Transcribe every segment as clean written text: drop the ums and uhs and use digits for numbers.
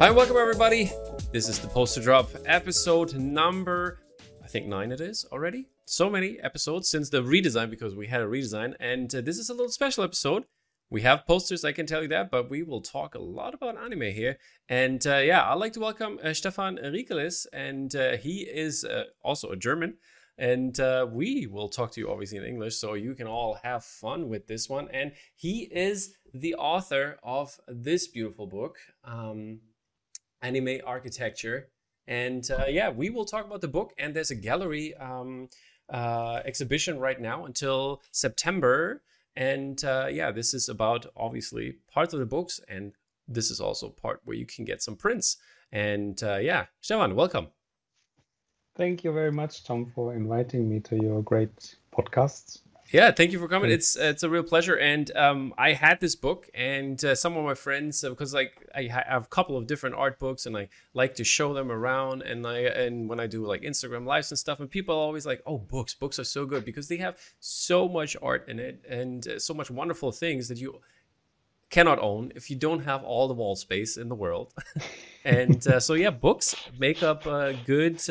Hi, welcome everybody. This is the Poster Drop episode number, I think 9 it is already. So many episodes since the redesign, because we had a redesign, and this is a little special episode. We have posters, I can tell you that, but we will talk a lot about anime here. And I'd like to welcome Stefan Riekeles, and he is also a German. And we will talk to you obviously in English, so you can all have fun with this one. And he is the author of this beautiful book, Anime Architecture. And we will talk about the book. And there's a gallery exhibition right now until September. And this is about obviously parts of the books. And this is also part where you can get some prints. And Stefan, welcome. Thank you very much, Tom, for inviting me to your great podcast. Yeah, thank you for coming. It's a real pleasure. And I had this book, and some of my friends, because I have a couple of different art books, and I like to show them around. And when I do Instagram lives and stuff, and people are always like, "Oh, books are so good because they have so much art in it and so much wonderful things that you cannot own if you don't have all the wall space in the world." And books make up a good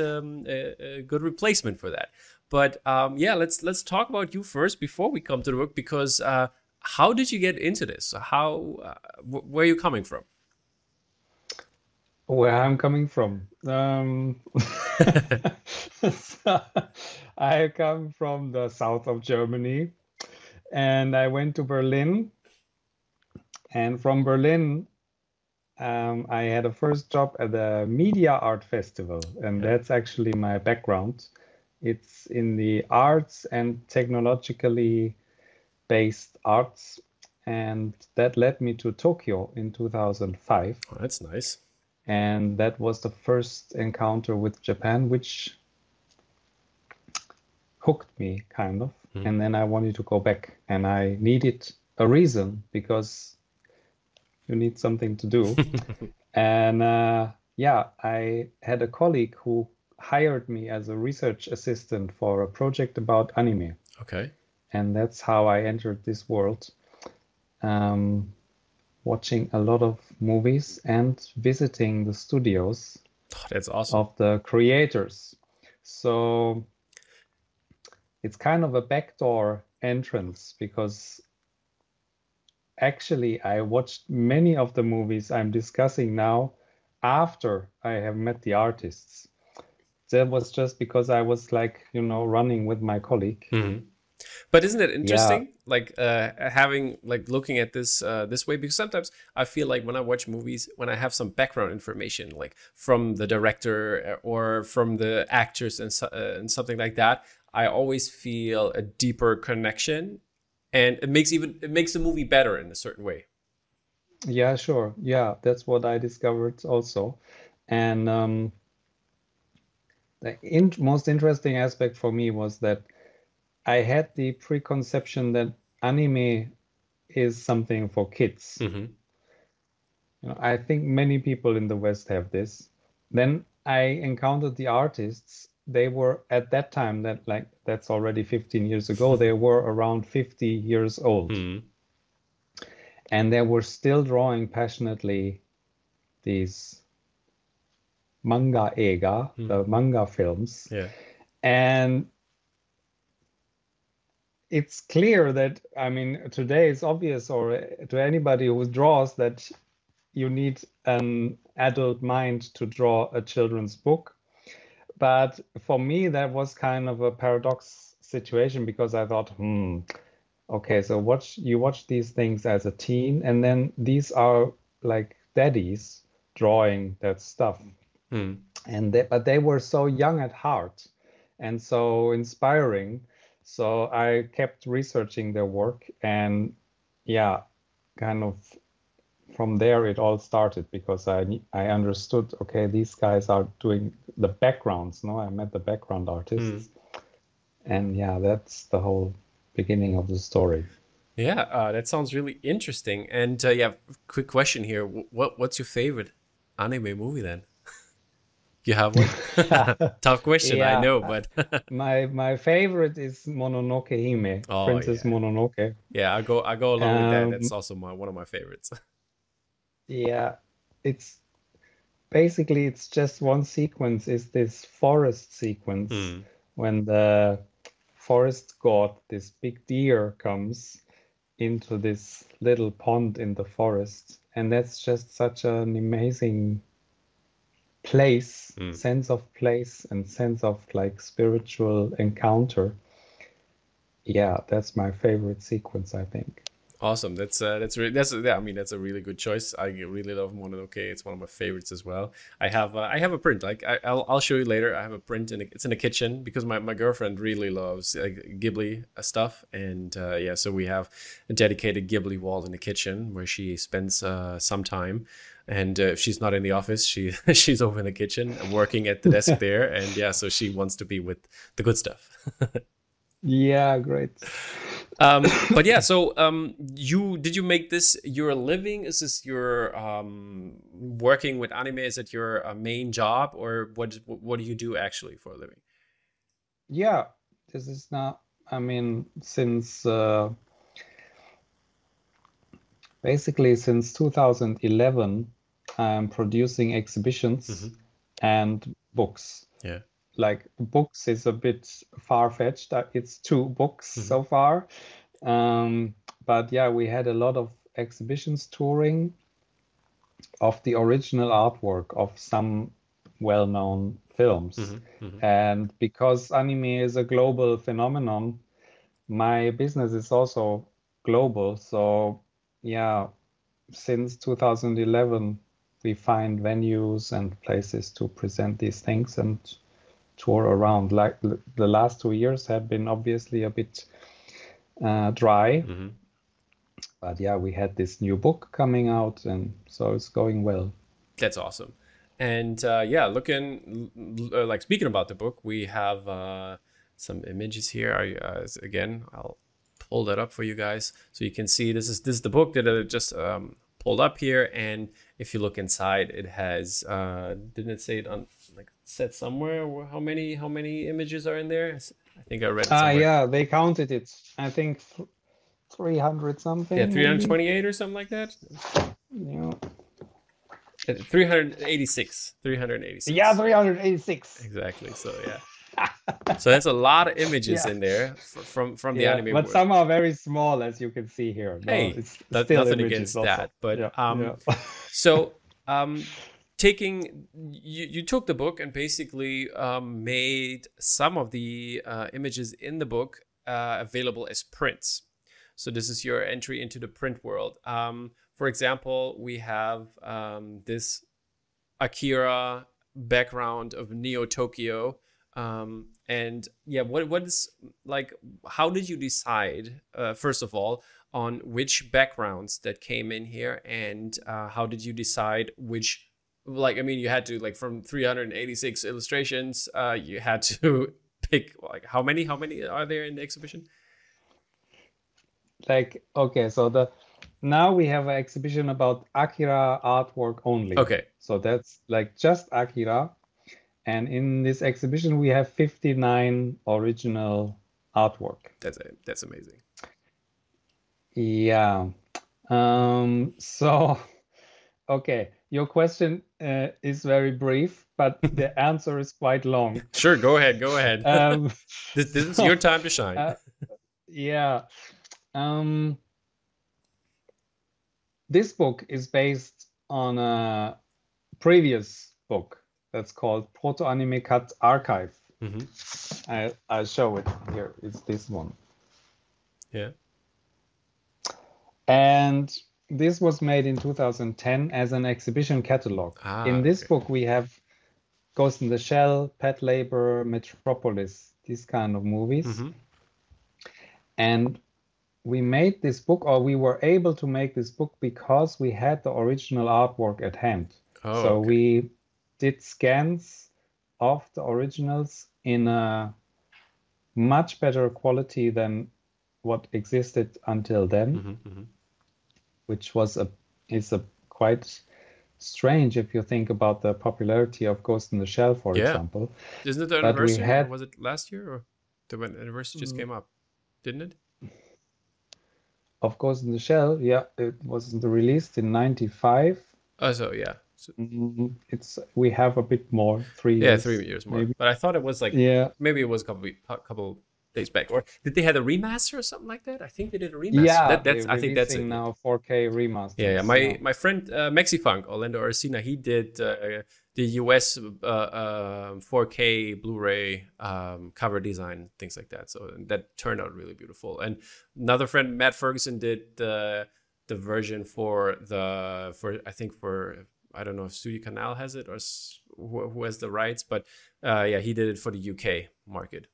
replacement for that. But let's talk about you first before we come to the book, because how did you get into this? Where are you coming from? Where I'm coming from? So, I come from the south of Germany, and I went to Berlin. And from Berlin, I had a first job at the Media Art Festival. And that's actually my background. It's in the arts and technologically based arts. And that led me to Tokyo in 2005. Oh, that's nice. And that was the first encounter with Japan, which hooked me, kind of. Mm-hmm. And then I wanted to go back. And I needed a reason, because you need something to do. And I had a colleague who hired me as a research assistant for a project about anime. Okay. And that's how I entered this world, watching a lot of movies and visiting the studios. Oh, that's awesome. Of the creators. So it's kind of a backdoor entrance, because actually, I watched many of the movies I'm discussing now after I have met the artists. That was just because I was running with my colleague. Mm-hmm. But isn't it interesting, having looking at this this way? Because sometimes I feel like when I watch movies, when I have some background information, like from the director or from the actors and something like that, I always feel a deeper connection. And it makes the movie better in a certain way. Yeah, sure. Yeah, that's what I discovered also. And the most interesting aspect for me was that I had the preconception that anime is something for kids. Mm-hmm. I think many people in the West have this. Then I encountered the artists. They were at that time, that's already 15 years ago, they were around 50 years old. Mm-hmm. And they were still drawing passionately these manga ega, the manga films. Yeah. And it's clear that, today it's obvious, or to anybody who draws, that you need an adult mind to draw a children's book. But for me, that was kind of a paradox situation, because I thought, okay, so you watch these things as a teen, and then these are daddies drawing that stuff. Mm. But they were so young at heart and so inspiring. So I kept researching their work, and kind of from there it all started, because I understood, okay, these guys are doing the backgrounds. I met the background artists. And that's the whole beginning of the story. That sounds really interesting. And quick question here, what's your favorite anime movie then? You have one? Tough question. I know, but my favorite is Mononoke Hime, Princess Mononoke. I go along with that. That's also one of my favorites. Yeah, it's basically it's just one sequence, is this forest sequence when the forest god, this big deer, comes into this little pond in the forest, and that's just such an amazing place, sense of place and sense of like spiritual encounter. Yeah, that's my favorite sequence, I think. Awesome. That's a really good choice. I really love Mononoke. It's one of my favorites as well. I have a print. Like I'll show you later. I have a print and it's in the kitchen because my girlfriend really loves Ghibli stuff, and so we have a dedicated Ghibli wall in the kitchen where she spends some time. And if she's not in the office, she's over in the kitchen working at the desk there. And yeah, so she wants to be with the good stuff. Yeah, great. But yeah, so did you make this your living? Is this your working with anime? Is it your main job, or what do you do actually for a living? Yeah, this is not. I mean, since 2011, I'm producing exhibitions and books. Yeah. Like books is a bit far-fetched. It's 2 books so far. But yeah, we had a lot of exhibitions touring of the original artwork of some well-known films. And because anime is a global phenomenon, my business is also global. So yeah, since 2011, we find venues and places to present these things and tour around. Like the last 2 years have been obviously a bit dry, but yeah, we had this new book coming out, and so it's going well. That's awesome. And speaking about the book, we have some images here. Again, I'll pull that up for you guys so you can see. This is the book that I just pulled up here, and if you look inside, it has didn't it say it on like said somewhere how many images are in there? I think I read it somewhere. Yeah, they counted it. I think 300 something. Yeah, 328 maybe? Or something like that. Yeah. 386. Yeah, 386. Exactly. So yeah. So that's a lot of images in there from the anime world. But some are very small, as you can see here. No, hey, it's nothing against that. But so you took the book and basically made some of the images in the book available as prints. So this is your entry into the print world. For example, we have this Akira background of Neo Tokyo. And yeah, what is like, how did you decide, first of all, on which backgrounds that came in here, and how did you decide which, like, I mean, you had to, like, from 386 illustrations, you had to pick, like, how many are there in the exhibition? Like, okay, so now we have an exhibition about Akira artwork only. Okay. So that's like just Akira. And in this exhibition, we have 59 original artwork. That's amazing. Yeah. So, okay, your question is very brief, but the answer is quite long. Sure, go ahead. This is your time to shine. Yeah. This book is based on a previous book. That's called Proto Anime Cut Archive. I'll show it here. It's this one. Yeah. And this was made in 2010 as an exhibition catalog. In this book, we have Ghost in the Shell, Pet Labor, Metropolis, these kind of movies. And we made this book, or we were able to make this book, because we had the original artwork at hand. We did scans of the originals in a much better quality than what existed until then, which is quite strange if you think about the popularity of Ghost in the Shell, for example. Isn't it the anniversary? Was it last year, or the anniversary just came up, didn't it? Of Ghost in the Shell, yeah, it was released in 1995. Oh, so yeah. So, it's we have a bit more 3 years. Yeah, 3 years more. Maybe. But I thought it was like maybe it was a couple days back, or did they have a remaster or something like that? I think they did a remaster. Yeah, that's I think that's it. Now 4K remaster. Yeah. My friend Mexifunk Orlando Arcina, he did the US 4K Blu-ray cover design, things like that. So that turned out really beautiful. And another friend, Matt Ferguson, did the version for I don't know if Studio Canal has it or who has the rights, but he did it for the UK market.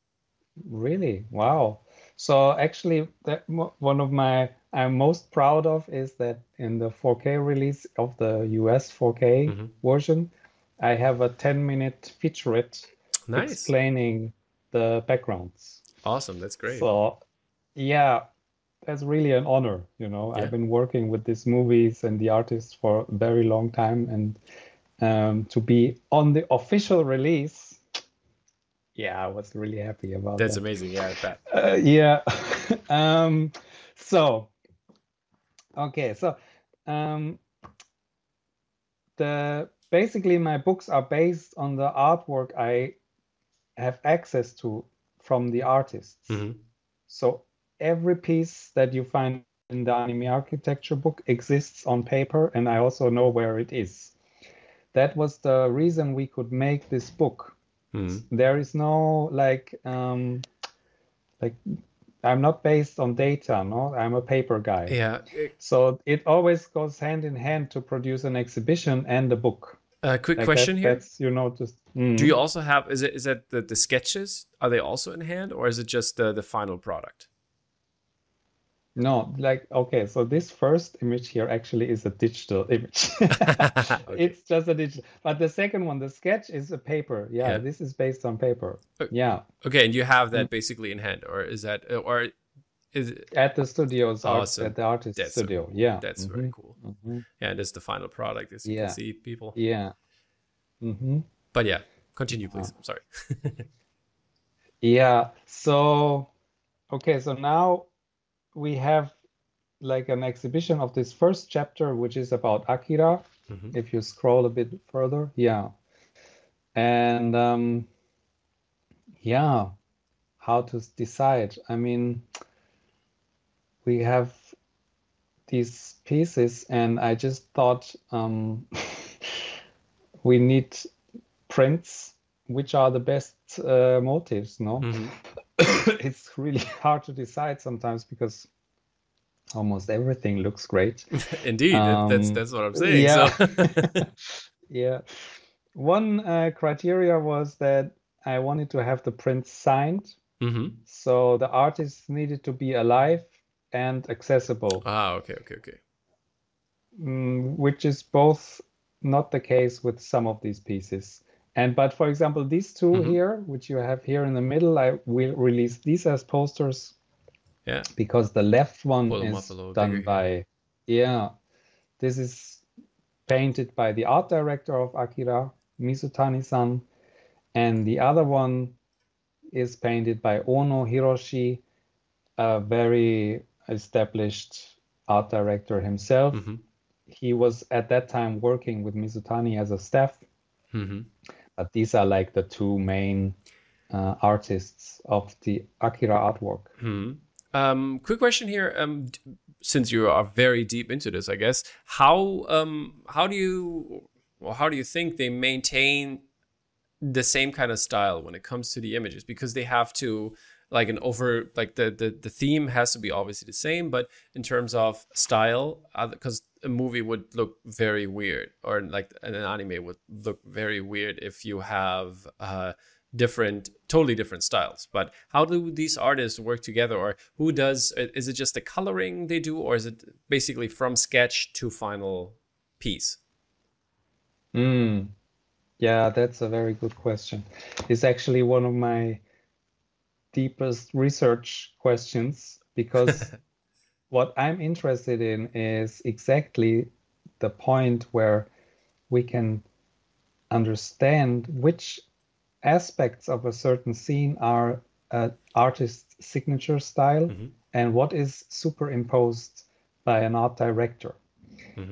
Really? Wow. So actually, that one of my I'm most proud of is that in the 4K release of the US 4K version, I have a 10-minute featurette explaining the backgrounds. Awesome. That's great. So yeah, that's really an honor, you know. Yeah. I've been working with these movies and the artists for a very long time, and to be on the official release, I was really happy about that. That's amazing. Yeah, that. The basically my books are based on the artwork I have access to from the artists. Mm-hmm. So every piece that you find in the Anime Architecture book exists on paper, and I also know where it is. That was the reason we could make this book. Mm-hmm. There is no I'm not based on data, no? I'm a paper guy. Yeah. So it always goes hand in hand to produce an exhibition and a book. Quick question here. That's, do you also have, is it the sketches? Are they also in hand, or is it just the final product? No, so this first image here actually is a digital image. Okay. It's just a digital. But the second one, the sketch, is a paper. Yeah, this is based on paper. Okay. Yeah. Okay, and you have that basically in hand, or is that, or is it at the studio's at the artist's studio? Yeah, that's very cool. Mm-hmm. Yeah, and it's the final product, as you can see, people. Yeah. Mm-hmm. But yeah, continue, please. I'm sorry. So now we have an exhibition of this first chapter, which is about Akira. Mm-hmm. If you scroll a bit further. Yeah. And how to decide. I mean, we have these pieces, and I just thought we need prints, which are the best motives, no? Mm-hmm. It's really hard to decide sometimes because almost everything looks great. Indeed, that's what I'm saying. Yeah. So. Yeah. One criteria was that I wanted to have the prints signed. Mm-hmm. So the artists needed to be alive and accessible. Ah, okay. Which is both not the case with some of these pieces. But for example, these two here, which you have here in the middle, I will release these as posters. Yeah. Because the left one is done bigger. This is painted by the art director of Akira, Mizutani-san, and the other one is painted by Ono Hiroshi, a very established art director himself. Mm-hmm. He was at that time working with Mizutani as a staff. Mm-hmm. But these are the two main artists of the Akira artwork. Mm-hmm. Quick question here. Since you are very deep into this, I guess, how do you think they maintain the same kind of style when it comes to the images? Because they have to the theme has to be obviously the same, but in terms of style, because a movie would look very weird, or an anime would look very weird if you have totally different styles. But how do these artists work together, or who does? Is it just the coloring they do, or is it basically from sketch to final piece? Yeah, that's a very good question. It's actually one of my deepest research questions, because what I'm interested in is exactly the point where we can understand which aspects of a certain scene are an artist's signature style, and what is superimposed by an art director.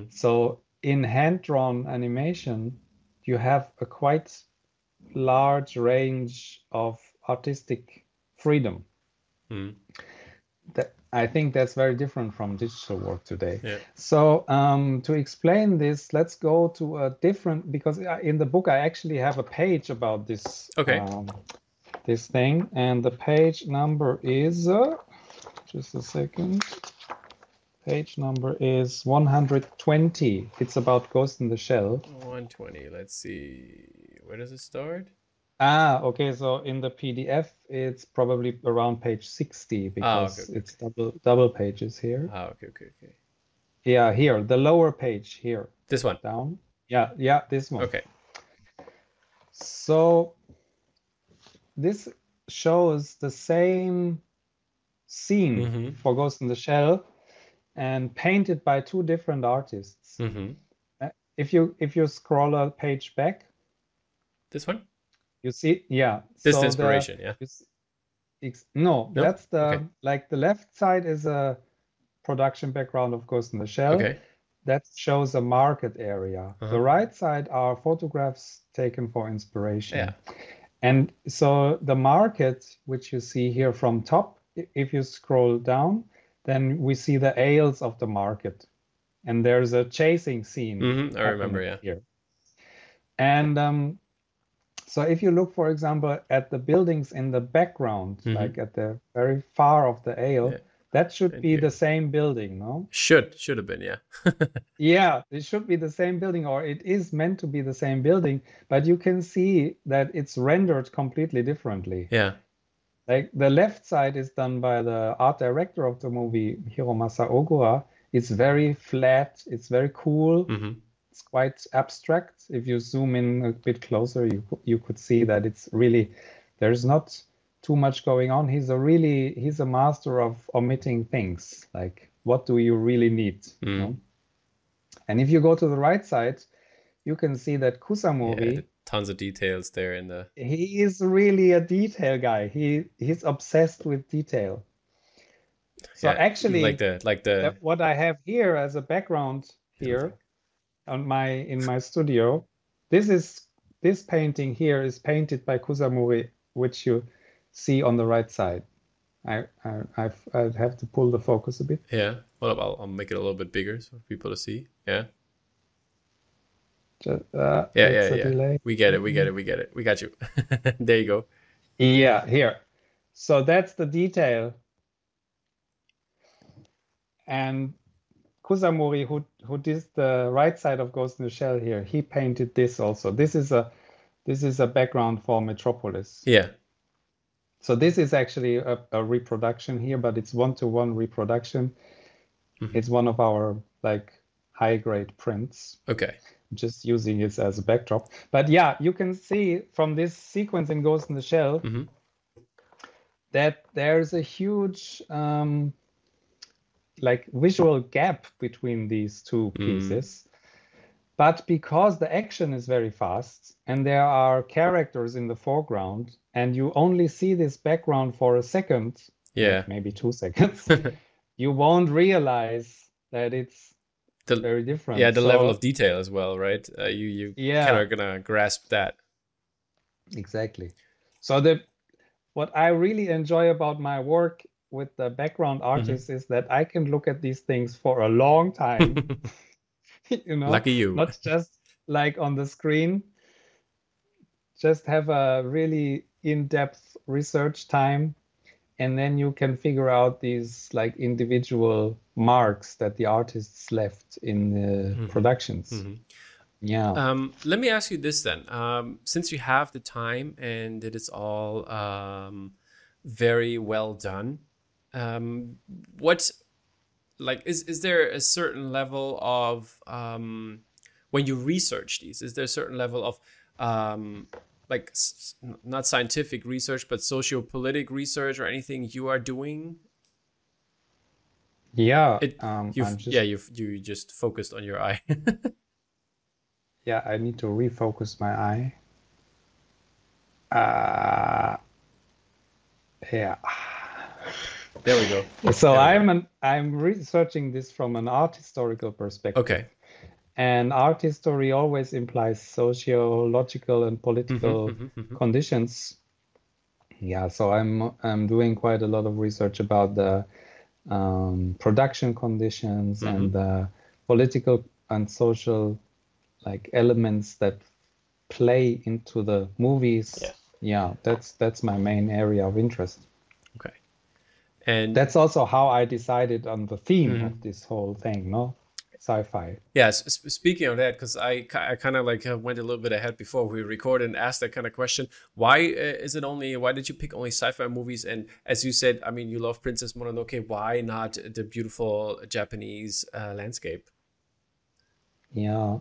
So in hand-drawn animation, you have a quite large range of artistic freedom. Mm. That, I think that's very different from digital work today. Yeah. So to explain this, let's go to a different, because in the book I actually have a page about this, this thing, and the page number is, just a second, page number is 120. It's about Ghost in the Shell. 120, let's see. Where does it start? Ah, okay, so in the PDF, it's probably around page 60 because it's double pages here. Ah, okay. Yeah, here, the lower page here. This one? Down. Yeah, this one. Okay. So this shows the same scene for Ghost in the Shell and painted by two different artists. Mm-hmm. If you scroll a page back. This one? You see, This so inspiration, that's the like the left side is a production background of Ghost in the Shell. Okay. That shows a market area. Uh-huh. The right side are photographs taken for inspiration. Yeah. And so the market, which you see here from top, if you scroll down, then we see the aisles of the market, and there's a chasing scene. Mm-hmm. I remember, here. And so if you look, for example, at the buildings in the background, like at the very far of the aisle, that should be the same building, no? Should have been, it should be the same building, or it is meant to be the same building, but you can see that it's rendered completely differently. Yeah. Like the left side is done by the art director of the movie, Hiromasa Ogura. It's very flat. It's very cool. Mm-hmm. It's quite abstract. If you zoom in a bit closer, you could see that it's really, there's not too much going on. He's a master of omitting things. Like, what do you really need? Mm. You know? And if you go to the right side, you can see that Kusamori. Yeah, tons of details there in the. He is really a detail guy. He's obsessed with detail. So actually, like the what I have here as a background here. In my studio, this painting here is painted by Kusamori, which you see on the right side. I'd have to pull the focus a bit. Yeah. Well, I'll make it a little bit bigger so for people to see. Yeah. Just, delay. We get it. We got you. There you go. Yeah. Here. So that's the detail. And Kusamori, who did the right side of Ghost in the Shell here, he painted this also. This is a background for Metropolis. Yeah. So this is actually a reproduction here, but it's 1-to-1 reproduction. Mm-hmm. It's one of our high grade prints. Okay. Just using it as a backdrop. But you can see from this sequence in Ghost in the Shell that there's a huge visual gap between these two pieces. But because the action is very fast and there are characters in the foreground and you only see this background for a second, maybe 2 seconds, you won't realize that it's very different. Yeah, the level of detail as well, right? You kind of going to grasp that. Exactly. So what I really enjoy about my work with the background artist is that I can look at these things for a long time. Lucky you. Not just on the screen. Just have a really in-depth research time, and then you can figure out these individual marks that the artists left in the productions. Mm-hmm. Yeah. Let me ask you this then. Since you have the time and it is all very well done, is there a certain level of when you research these, is there a certain level of not scientific research but socio-political research or anything you are doing? You just focused on your eye. I need to refocus my eye. There we go. So I'm researching this from an art historical perspective. Okay. And art history always implies sociological and political conditions. Yeah, so I'm doing quite a lot of research about the production conditions and the political and social like elements that play into the movies. Yeah, that's my main area of interest. Okay, and that's also how I decided on the theme of this whole thing. No. Sci-fi. Yes. Yeah, speaking of that, because I kind of like went a little bit ahead before we recorded and asked that kind of question. Why did you pick only sci-fi movies? And as you said, I mean, you love Princess Mononoke. Why not the beautiful Japanese landscape? Yeah.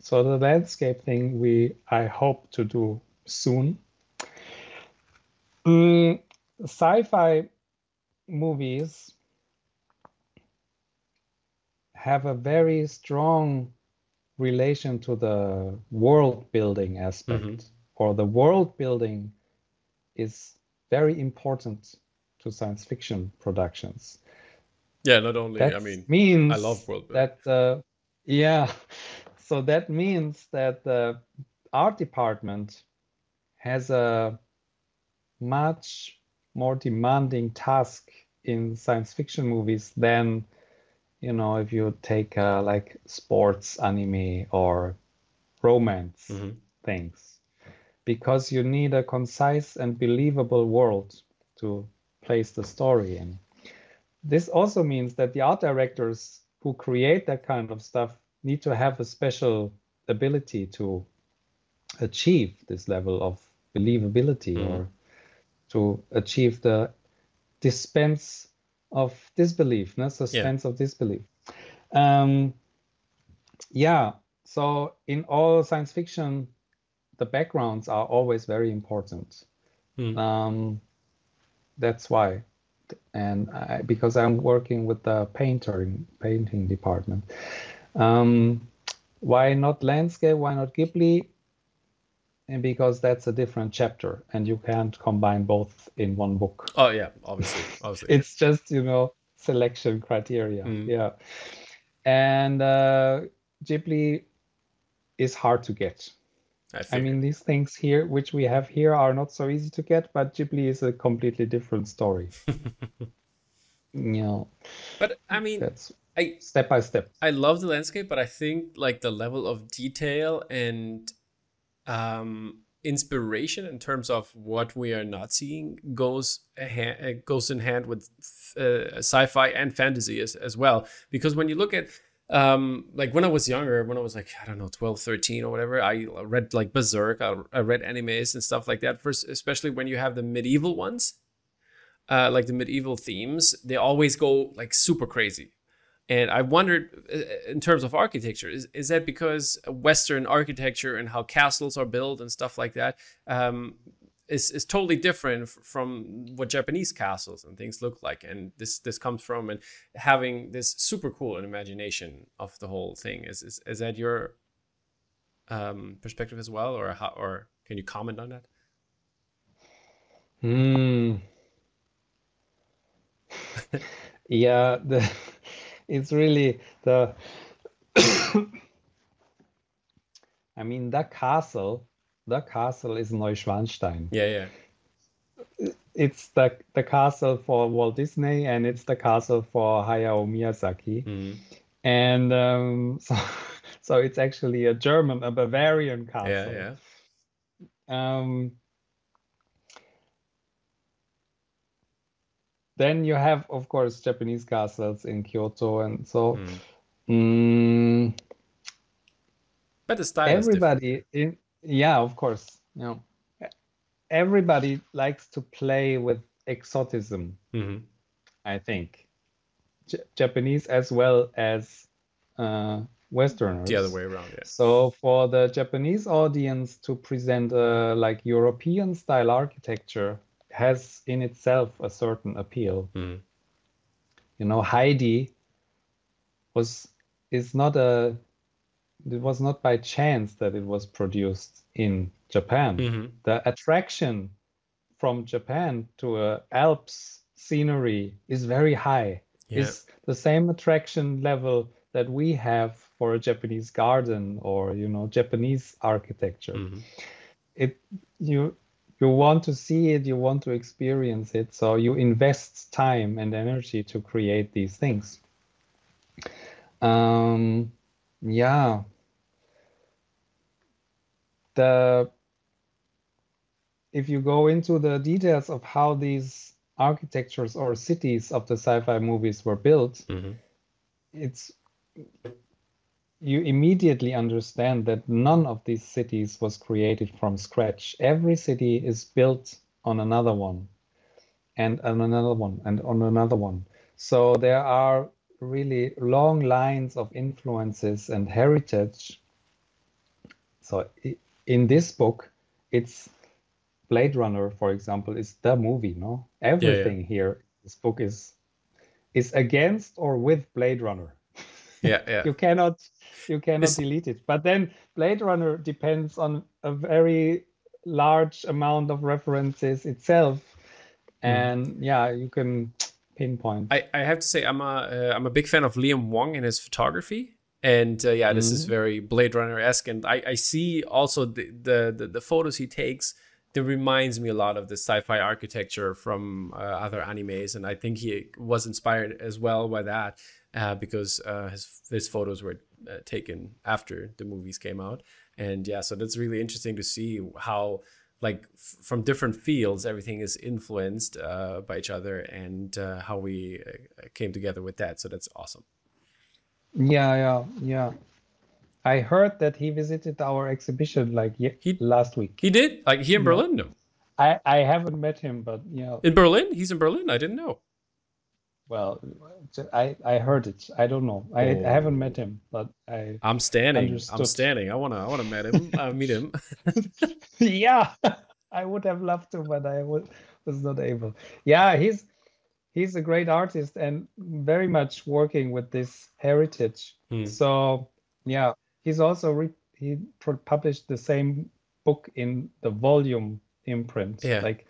So the landscape thing, I hope to do soon. Sci-fi movies have a very strong relation to the world building aspect, or the world building is very important to science fiction productions. Yeah, not only, that means I love world building. So that means that the art department has a much more demanding task in science fiction movies than, you know, if you take like sports anime or romance things, because you need a concise and believable world to place the story in. This also means that the art directors who create that kind of stuff need to have a special ability to achieve this level of believability or to achieve the dispense of disbelief, of disbelief. So in all science fiction, the backgrounds are always very important. That's why, and because I'm working with the painting department. Why not landscape? Why not Ghibli? And because that's a different chapter, and you can't combine both in one book. Oh yeah, obviously. It's just, you know, selection criteria. Yeah, and Ghibli is hard to get. I mean, these things here, which we have here, are not so easy to get. But Ghibli is a completely different story. But I mean, step by step. I love the landscape, but I think like the level of detail and inspiration in terms of what we are not seeing goes in hand with sci-fi and fantasy as well, because when you look at like when I was younger, when I was like, I don't know, 12, 13 or whatever, I read like Berserk, I read animes and stuff like that. First, especially when you have the medieval ones, like the medieval themes, they always go like super crazy. And I wondered, in terms of architecture, is that because Western architecture and how castles are built and stuff like that is totally different from what Japanese castles and things look like. And this comes from and having this super cool imagination of the whole thing. Is that your perspective as well, or can you comment on that? Yeah. It's really the castle is Neuschwanstein. Yeah, yeah. It's the castle for Walt Disney, and it's the castle for Hayao Miyazaki. And so it's actually a Bavarian castle. Yeah, yeah. Then you have, of course, Japanese castles in Kyoto, and so. But the style is different. Yeah, of course. You know, everybody likes to play with exoticism. I think Japanese as well as Westerners. The other way around. Yeah. So for the Japanese audience to present like European style architecture has in itself a certain appeal. You know, Heidi was not by chance that it was produced in Japan. The attraction from Japan to Alps scenery is very high. It's the same attraction level that we have for a Japanese garden or, you know, Japanese architecture. Mm-hmm. You want to see it, you want to experience it, so you invest time and energy to create these things. Yeah. If you go into the details of how these architectures or cities of the sci-fi movies were built, mm-hmm. You immediately understand that none of these cities was created from scratch. Every city is built on another one, and on another one, and on another one. So there are really long lines of influences and heritage. So in this book, it's Blade Runner, for example, is the movie, no? Everything here, this book is against or with Blade Runner. You cannot delete it. But then Blade Runner depends on a very large amount of references itself, and you can pinpoint. I have to say I'm a big fan of Liam Wong and his photography, and this is very Blade Runner-esque. And I see also the photos he takes. That reminds me a lot of the sci-fi architecture from other animes, and I think he was inspired as well by that. Because his photos were taken after the movies came out. And so that's really interesting to see how, like, from different fields, everything is influenced by each other, and how we came together with that. So that's awesome. Yeah. I heard that he visited our exhibition last week. He did? Like here in Berlin? No. I haven't met him, but yeah. In Berlin? He's in Berlin? I didn't know. Well, I heard it. I don't know. I haven't met him, but I'm standing. Understood. I'm standing. I wanna meet him. Yeah, I would have loved to, but was not able. Yeah, he's a great artist and very much working with this heritage. So yeah, he's also he published the same book in the volume imprint. Yeah. Like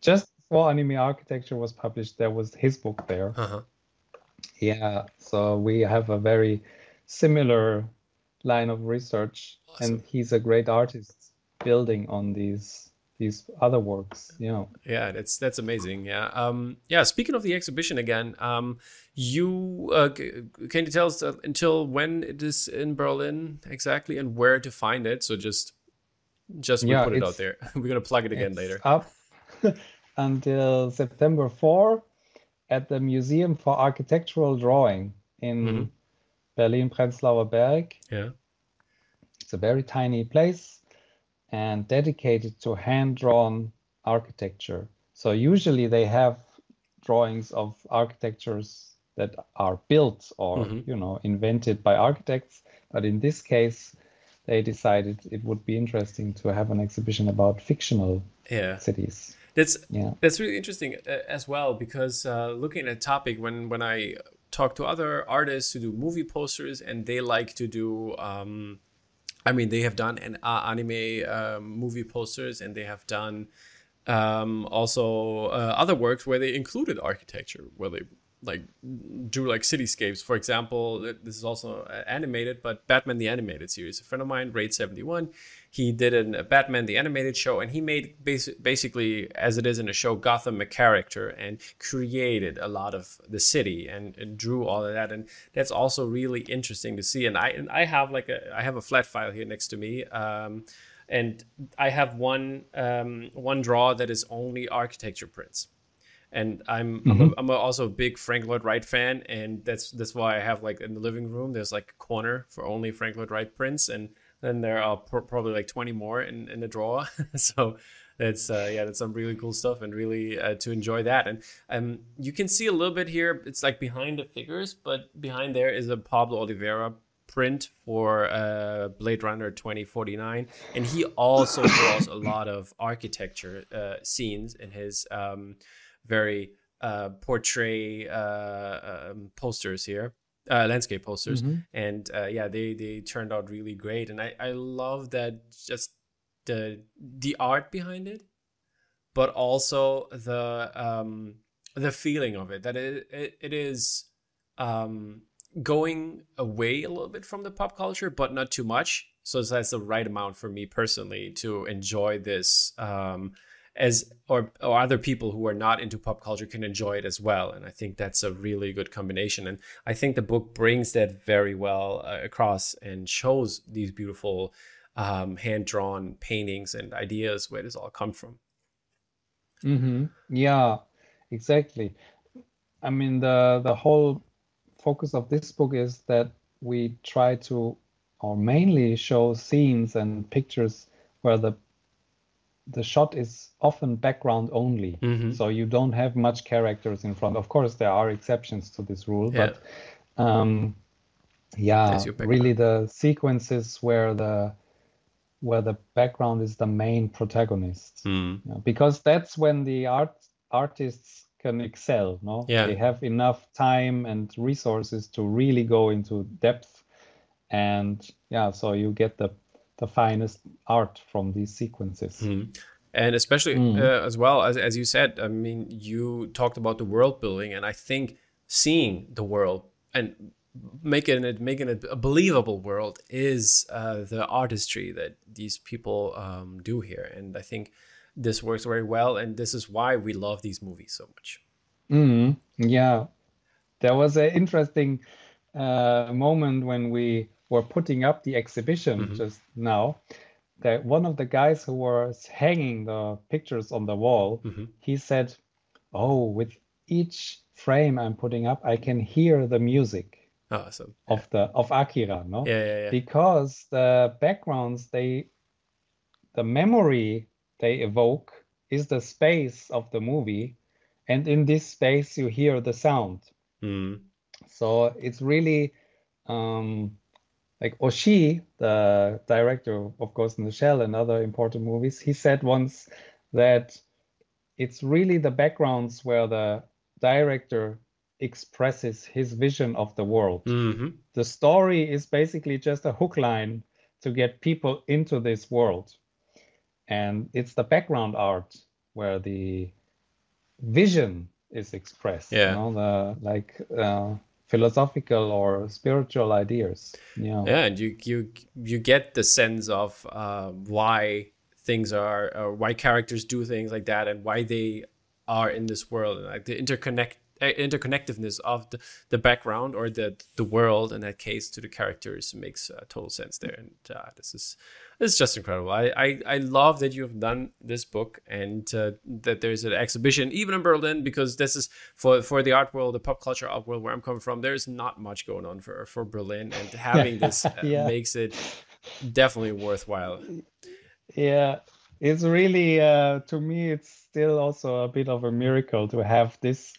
just. Before Anime Architecture was published, there was his book there. Uh-huh. Yeah, so we have a very similar line of research, and he's a great artist building on these other works. That's amazing. Speaking of the exhibition again, you can you tell us until when it is in Berlin exactly and where to find it? So we put it out there. We're gonna plug it again later. Up. Until September 4 at the Museum for Architectural Drawing in Berlin, Prenzlauer Berg. Yeah. It's a very tiny place and dedicated to hand-drawn architecture. So usually they have drawings of architectures that are built or, invented by architects. But in this case, they decided it would be interesting to have an exhibition about fictional cities. That's really interesting as well, because looking at a topic, when I talk to other artists who do movie posters, and they like to do, they have done anime movie posters, and they have done also other works where they included architecture, where they drew cityscapes. For example, this is also animated, but Batman the Animated series. A friend of mine, Raid 71, he did a Batman the Animated show, and he made basically, as it is in the show, Gotham a character and created a lot of the city and drew all of that. And that's also really interesting to see. And I have I have a flat file here next to me. And I have one draw that is only architecture prints. And I'm also a big Frank Lloyd Wright fan, and that's why I have in the living room there's a corner for only Frank Lloyd Wright prints, and then there are probably 20 more in the drawer. So that's some really cool stuff, and really to enjoy that. And you can see a little bit here. It's behind the figures, but behind there is a Pablo Oliveira print for Blade Runner 2049, and he also draws a lot of architecture scenes in his. Very portrait posters here, landscape posters, and they turned out really great. And I love that, just the art behind it, but also the feeling of it, that it is going away a little bit from the pop culture, but not too much. So that's the right amount for me personally to enjoy this, as other people who are not into pop culture can enjoy it as well. And I think that's a really good combination. And I think the book brings that very well across and shows these beautiful hand-drawn paintings and ideas where this all come from. Mm-hmm. Yeah, exactly. I mean, the whole focus of this book is that we try to, or mainly show scenes and pictures where the shot is often background only. Mm-hmm. So you don't have much characters in front. Of course, there are exceptions to this rule, yeah. But really the sequences where the background is the main protagonist, because that's when the artists can excel. No, yeah. They have enough time and resources to really go into depth, and so you get the finest art from these sequences. And especially as well as you said, I mean, you talked about the world building, and I think seeing the world and making it a believable world is the artistry that these people do here. And I think this works very well, and this is why we love these movies so much. Yeah, there was an interesting moment when we were putting up the exhibition just now, that one of the guys who was hanging the pictures on the wall, he said, with each frame I'm putting up, I can hear the music. Awesome. Of Akira, no? Yeah. Because the backgrounds, the memory they evoke is the space of the movie, and in this space you hear the sound. So it's really like Oshii, the director of Ghost in the Shell and other important movies, he said once that it's really the backgrounds where the director expresses his vision of the world. The story is basically just a hook line to get people into this world, and it's the background art where the vision is expressed, philosophical or spiritual ideas. And you get the sense of why things are, or why characters do things like that, and why they are in this world, and like the interconnectiveness of the background or the world in that case to the characters makes total sense there. And this is just incredible. I love that you have done this book, and that there's an exhibition even in Berlin, because this is for the art world, the pop culture art world where I'm coming from, there's not much going on for Berlin, and having this makes it definitely worthwhile. It's really to me it's still also a bit of a miracle to have this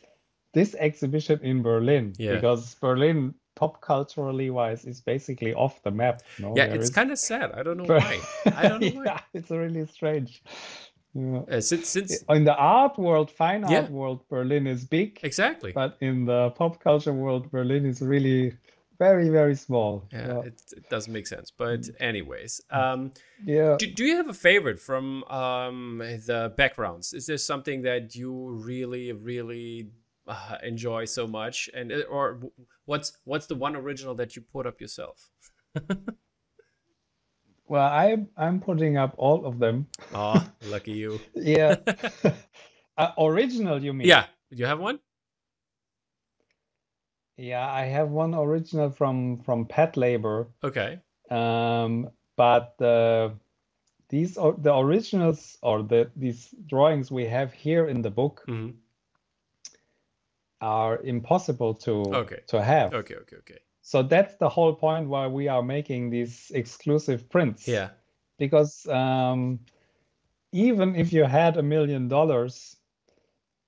exhibition in Berlin, because Berlin, pop culturally wise, is basically off the map. No? Yeah, it's kind of sad. I don't know why. Yeah, it's really strange. Yeah. Since in the art world, fine art world, Berlin is big. Exactly. But in the pop culture world, Berlin is really very, very small. Yeah, it doesn't make sense. But anyways, do you have a favorite from the backgrounds? Is there something that you really, really enjoy so much, and or what's the one original that you put up yourself? Well, I'm putting up all of them. Oh, lucky you. Yeah. Original, you mean? Yeah. You have one? Yeah, I have one original from Pet Labor. Okay. But the originals, or these drawings we have here in the book, are impossible to have. Okay. So that's the whole point why we are making these exclusive prints. Yeah. Because even if you had $1 million,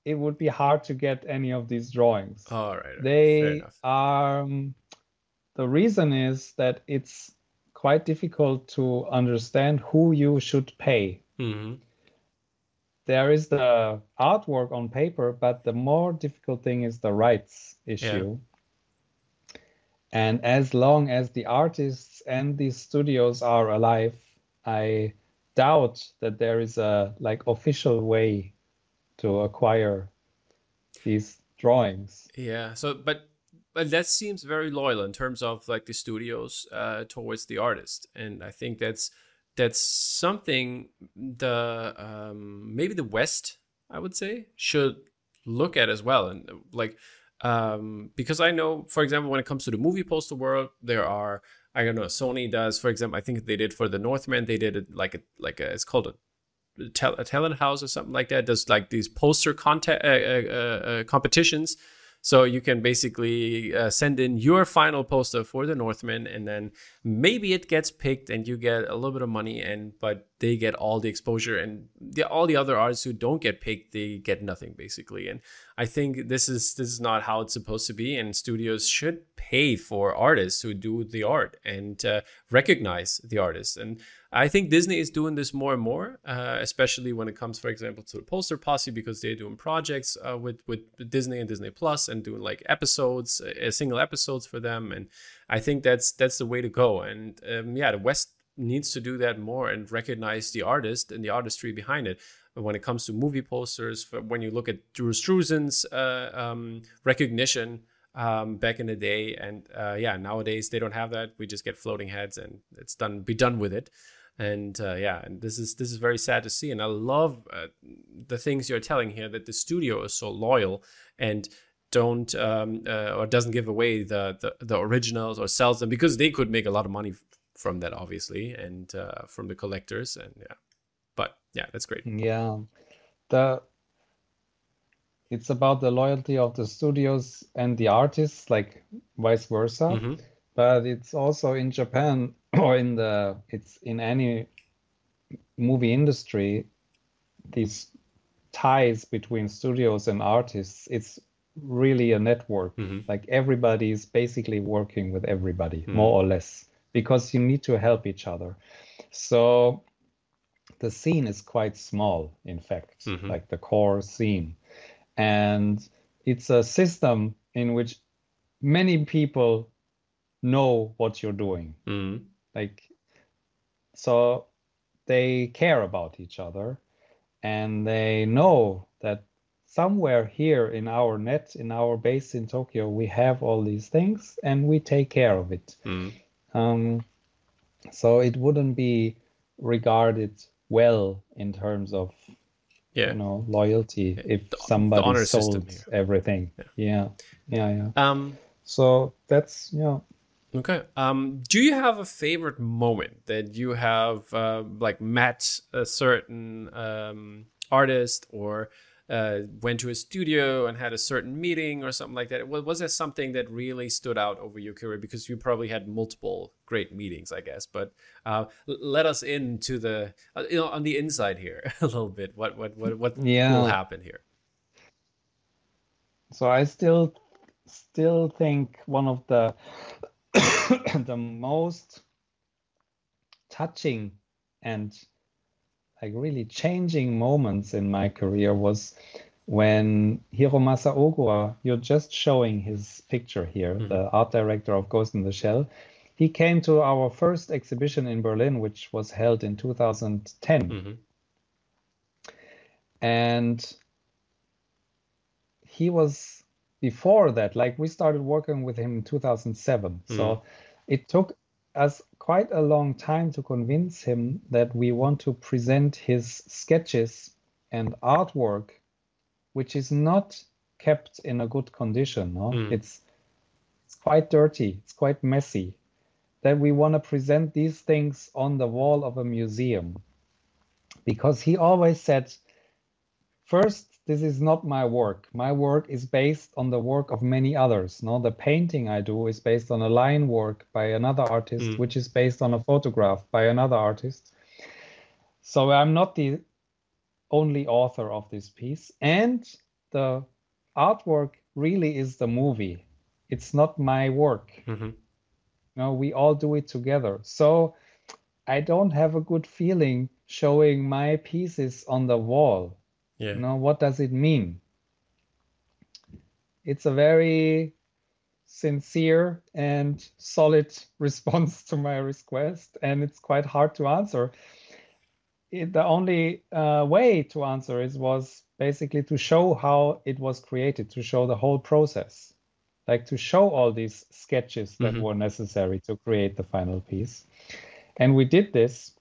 it would be hard to get any of these drawings. All right. They are. The reason is that it's quite difficult to understand who you should pay. Mm-hmm. There is the artwork on paper, but the more difficult thing is the rights issue. Yeah. And as long as the artists and the studios are alive, I doubt that there is a official way to acquire these drawings. Yeah. So, but But that seems very loyal in terms of like the studios towards the artist, and I think that's something the maybe the West, I would say, should look at as well. And like because I know, for example, when it comes to the movie poster world, there are, I don't know, Sony does, for example, I think they did for The Northman, they did it like a it's called a talent house or something like that, does like these poster competitions. So you can basically send in your final poster for The Northman, and then maybe it gets picked and you get a little bit of money, but they get all the exposure, and all the other artists who don't get picked, they get nothing basically. And I think this is not how it's supposed to be, and studios should pay for artists who do the art and recognize the artists. And I think Disney is doing this more and more, especially when it comes, for example, to the Poster Posse, because they're doing projects with Disney and Disney Plus, and doing like episodes, single episodes for them. And I think that's the way to go. And the West needs to do that more and recognize the artist and the artistry behind it. But when it comes to movie posters, when you look at Drew Struzan's recognition back in the day, and nowadays they don't have that. We just get floating heads, and it's done. Be done with it. And and this is very sad to see. And I love the things you're telling here, that the studio is so loyal and don't or doesn't give away the originals or sells them, because they could make a lot of money from that, obviously, and from the collectors. And that's great. Yeah, it's about the loyalty of the studios and the artists, like vice versa. Mm-hmm. But it's also in Japan, or it's in any movie industry, these ties between studios and artists, it's really a network. Mm-hmm. Like everybody is basically working with everybody, mm-hmm. more or less, because you need to help each other. So the scene is quite small, in fact, mm-hmm. like the core scene. And it's a system in which many people know what you're doing. Mm-hmm. Like, so they care about each other, and they know that somewhere here in our net, in our base in Tokyo, we have all these things and we take care of it. Mm-hmm. So it wouldn't be regarded well in terms of loyalty if somebody sold everything. Yeah. So that's okay. Do you have a favorite moment that you have met a certain artist, or went to a studio and had a certain meeting or something like that? Was there something that really stood out over your career? Because you probably had multiple great meetings, I guess. But let us into the on the inside here a little bit. What will happen here? So I still think one of the the most touching and like really changing moments in my career was when Hiromasa Ogura, you're just showing his picture here, mm-hmm. the art director of Ghost in the Shell, he came to our first exhibition in Berlin, which was held in 2010. Mm-hmm. And he was, before that, like we started working with him in 2007. Mm-hmm. So it took us quite a long time to convince him that we want to present his sketches and artwork, which is not kept in a good condition. No? Mm. It's quite dirty. It's quite messy. That we want to present these things on the wall of a museum. Because he always said, first, this is not my work. My work is based on the work of many others. No, the painting I do is based on a line work by another artist, which is based on a photograph by another artist. So I'm not the only author of this piece. And the artwork really is the movie. It's not my work. Mm-hmm. No, we all do it together. So I don't have a good feeling showing my pieces on the wall. Yeah. Now, what does it mean? It's a very sincere and solid response to my request, and it's quite hard to answer. The only way to answer was basically to show how it was created, to show the whole process. like to show all these sketches that were necessary to create the final piece. And we did this,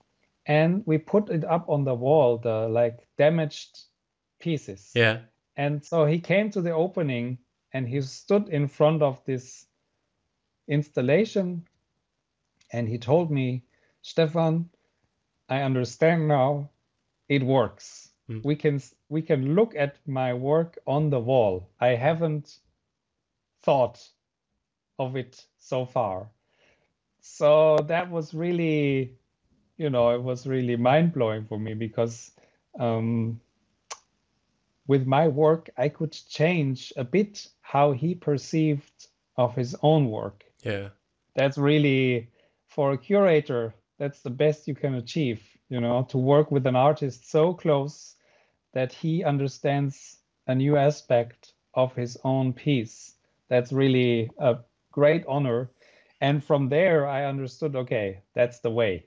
and we put it up on the wall, the like damaged pieces. Yeah. And so he came to the opening and he stood in front of this installation and he told me, Stefan, I understand now, it works. We can look at my work on the wall. I haven't thought of it so far. So that was really, you know, it was really mind-blowing for me because with my work, I could change a bit how he perceived of his own work. Yeah. That's really, for a curator, that's the best you can achieve, you know, to work with an artist so close that he understands a new aspect of his own piece. That's really a great honor. And from there, I understood, okay, that's the way.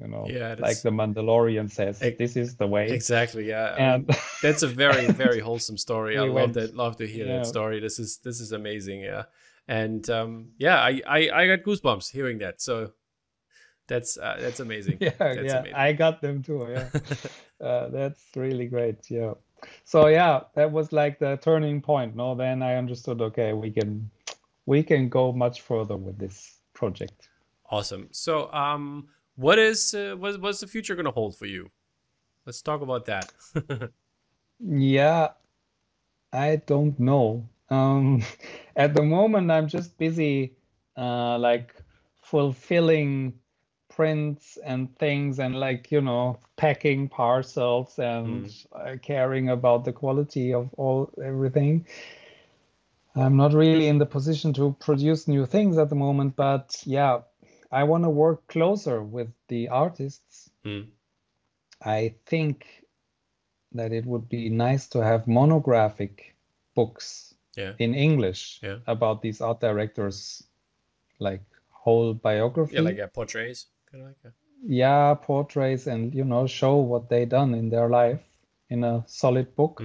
You know, yeah, like the Mandalorian says, this is the way. Exactly, yeah. And that's a very, very wholesome story. I love that. Love to hear that story. This is amazing. Yeah, and I got goosebumps hearing that. So that's amazing. Yeah, that's amazing. I got them too. Yeah, that's really great. Yeah. So yeah, that was like the turning point. No, then I understood. Okay, we can go much further with this project. Awesome. So What's the future going to hold for you? Let's talk about that. Yeah, I don't know. At the moment, I'm just busy, like fulfilling prints and things, and like you know, packing parcels and caring about the quality of everything. I'm not really in the position to produce new things at the moment, but yeah. I want to work closer with the artists. I think that it would be nice to have monographic books in English about these art directors, like whole biography. Yeah, like portraits. Yeah, portraits and, you know, show what they done in their life in a solid book.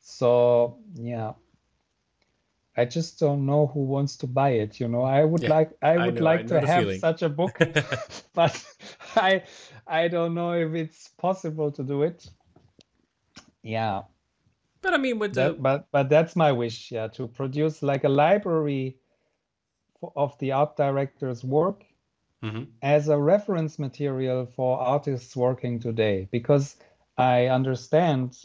So, yeah. I just don't know who wants to buy it, you know. I would like to have such a book, but I don't know if it's possible to do it. Yeah. But I mean but that's my wish, yeah, to produce like a library of the art director's work as a reference material for artists working today, because I understand,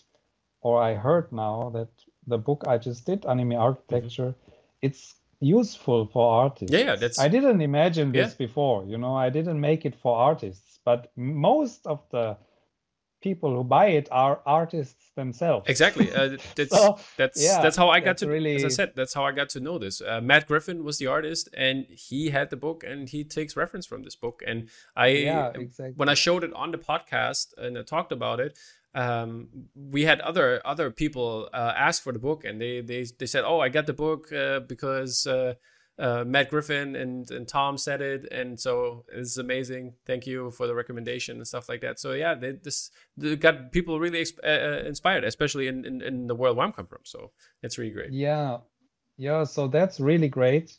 or I heard now, that the book I just did, Anime Architecture, it's useful for artists. Yeah, that's... I didn't imagine this before, you know. I didn't make it for artists, but most of the people who buy it are artists themselves. Exactly. That's how I got to know this. Matt Griffin was the artist, and he had the book, and he takes reference from this book. And when I showed it on the podcast and I talked about it, we had other people ask for the book, and they said, "Oh, I got the book because Matt Griffin and Tom said it, and so it's amazing. Thank you for the recommendation," and stuff like that. So yeah, they got people really inspired, especially in the world where I'm come from. So that's really great. Yeah. So that's really great,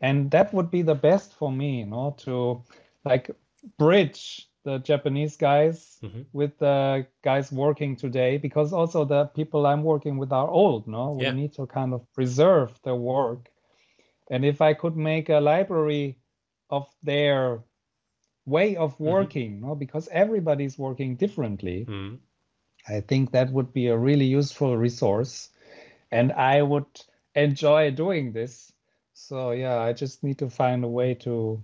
and that would be the best for me, you know, to like bridge the Japanese guys with the guys working today, because also the people I'm working with are old. No, we need to kind of preserve their work. And if I could make a library of their way of working, no, because everybody's working differently, I think that would be a really useful resource. And I would enjoy doing this. So yeah, I just need to find a way to,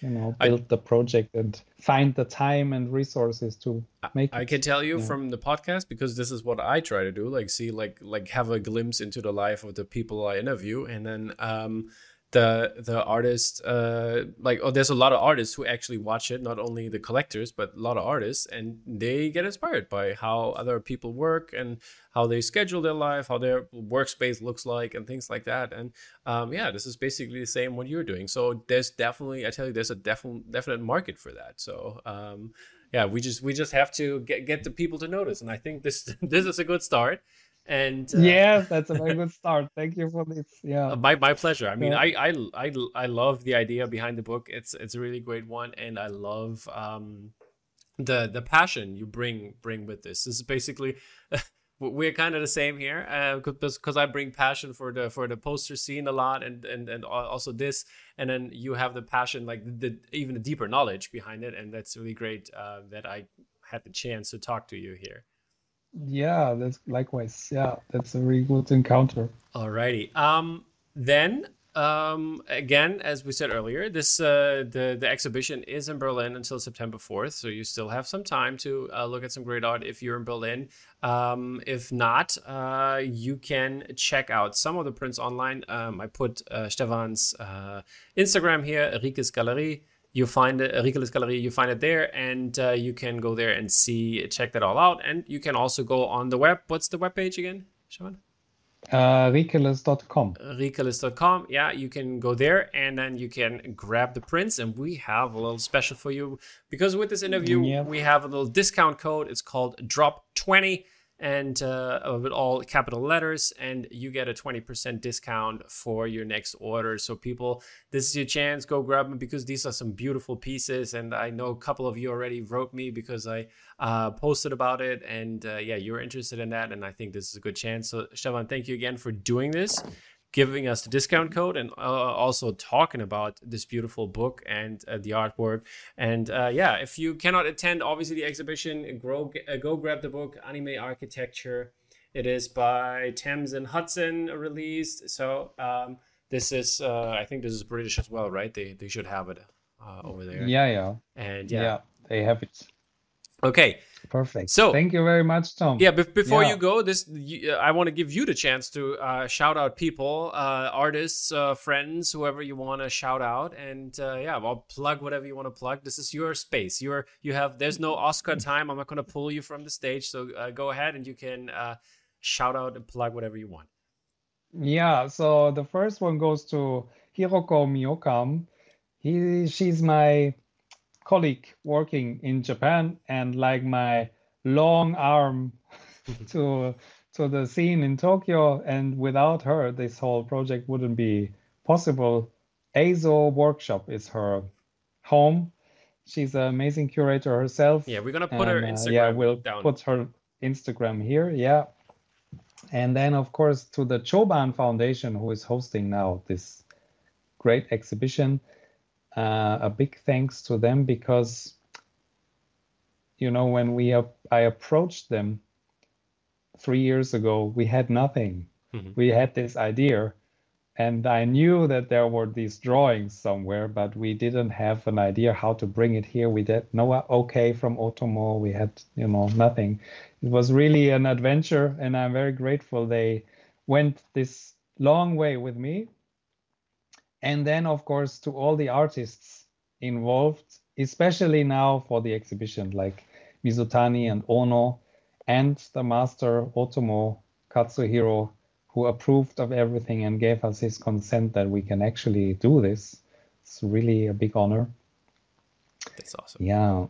you know, build the project and find the time and resources to make it. I can tell you from the podcast, because this is what I try to do, like have a glimpse into the life of the people I interview, and then the artists, there's a lot of artists who actually watch it, not only the collectors, but a lot of artists, and they get inspired by how other people work and how they schedule their life, how their workspace looks like, and things like that. And this is basically the same what you're doing. So there's definitely, I tell you, there's a definite market for that. So we just have to get the people to notice, and I think this is a good start. And yes, that's a very good start. Thank you for this. Yeah, my pleasure. I mean, yeah. I love the idea behind the book. It's a really great one, and I love the passion you bring with this. This is basically. We're kind of the same here because I bring passion for the poster scene a lot and also this, and then you have the passion, like even the deeper knowledge behind it, and that's really great that I had the chance to talk to you here. Yeah, that's likewise. Yeah, that's a really good encounter. Alrighty. Again, as we said earlier, this the exhibition is in Berlin until September 4th, so you still have some time to look at some great art if you're in Berlin. If not, you can check out some of the prints online. I put Stefan's Instagram here, Riekeles Galerie. You find it, Riekeles Galerie, you find it there, and you can go there and check that all out. And you can also go on the web. What's the webpage again, Stefan? Rigales.com. Rigales.com. Yeah, you can go there and then you can grab the prints, and we have a little special for you because with this interview we have a little discount code. It's called DROP20 and with all capital letters, and you get a 20% discount for your next order. So people, this is your chance. Go grab them because these are some beautiful pieces, and I know a couple of you already wrote me because I posted about it, and you're interested in that, and I think this is a good chance. So Stefan, thank you again for doing this, giving us the discount code, and also talking about this beautiful book and the artwork. And if you cannot attend, obviously, the exhibition, go grab the book, Anime Architecture. It is by Thames and Hudson released. So this is, I think this is British as well, right? They should have it over there. Yeah. And yeah, they have it. Okay. Perfect. So thank you very much, Tom. Yeah, before you go, I want to give you the chance to shout out people, artists, friends, whoever you want to shout out, and well, plug whatever you want to plug. This is your space. There's no Oscar time. I'm not going to pull you from the stage. So go ahead and you can shout out and plug whatever you want. Yeah. So the first one goes to Hiroko Miyokam. She's my colleague working in Japan, and like my long arm to the scene in Tokyo, and without her this whole project wouldn't be possible. Eizo Workshop is her home. She's an amazing curator herself. Yeah, we're gonna put her Instagram we'll down. Put her Instagram here. Yeah, and then of course to the Tchoban Foundation, who is hosting now this great exhibition. A big thanks to them, because when I approached them 3 years ago, we had nothing. Mm-hmm. We had this idea, and I knew that there were these drawings somewhere, but we didn't have an idea how to bring it here. We had no okay from Otomo. We had nothing. It was really an adventure, and I'm very grateful they went this long way with me. And then, of course, to all the artists involved, especially now for the exhibition, like Mizutani and Ono, and the master Otomo Katsuhiro, who approved of everything and gave us his consent that we can actually do this. It's really a big honor. That's awesome. Yeah.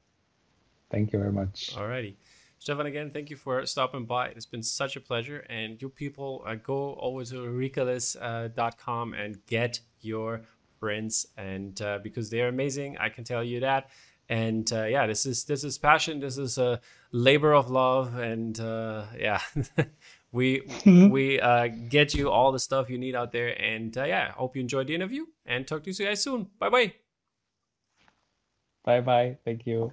Thank you very much. All righty. Stefan, again, thank you for stopping by. It's been such a pleasure. And you people, go over to rigales.com and get your prints, and because they are amazing, I can tell you that. And this is passion. This is a labor of love, and we get you all the stuff you need out there. And hope you enjoyed the interview. And talk to you guys soon. Bye bye. Thank you.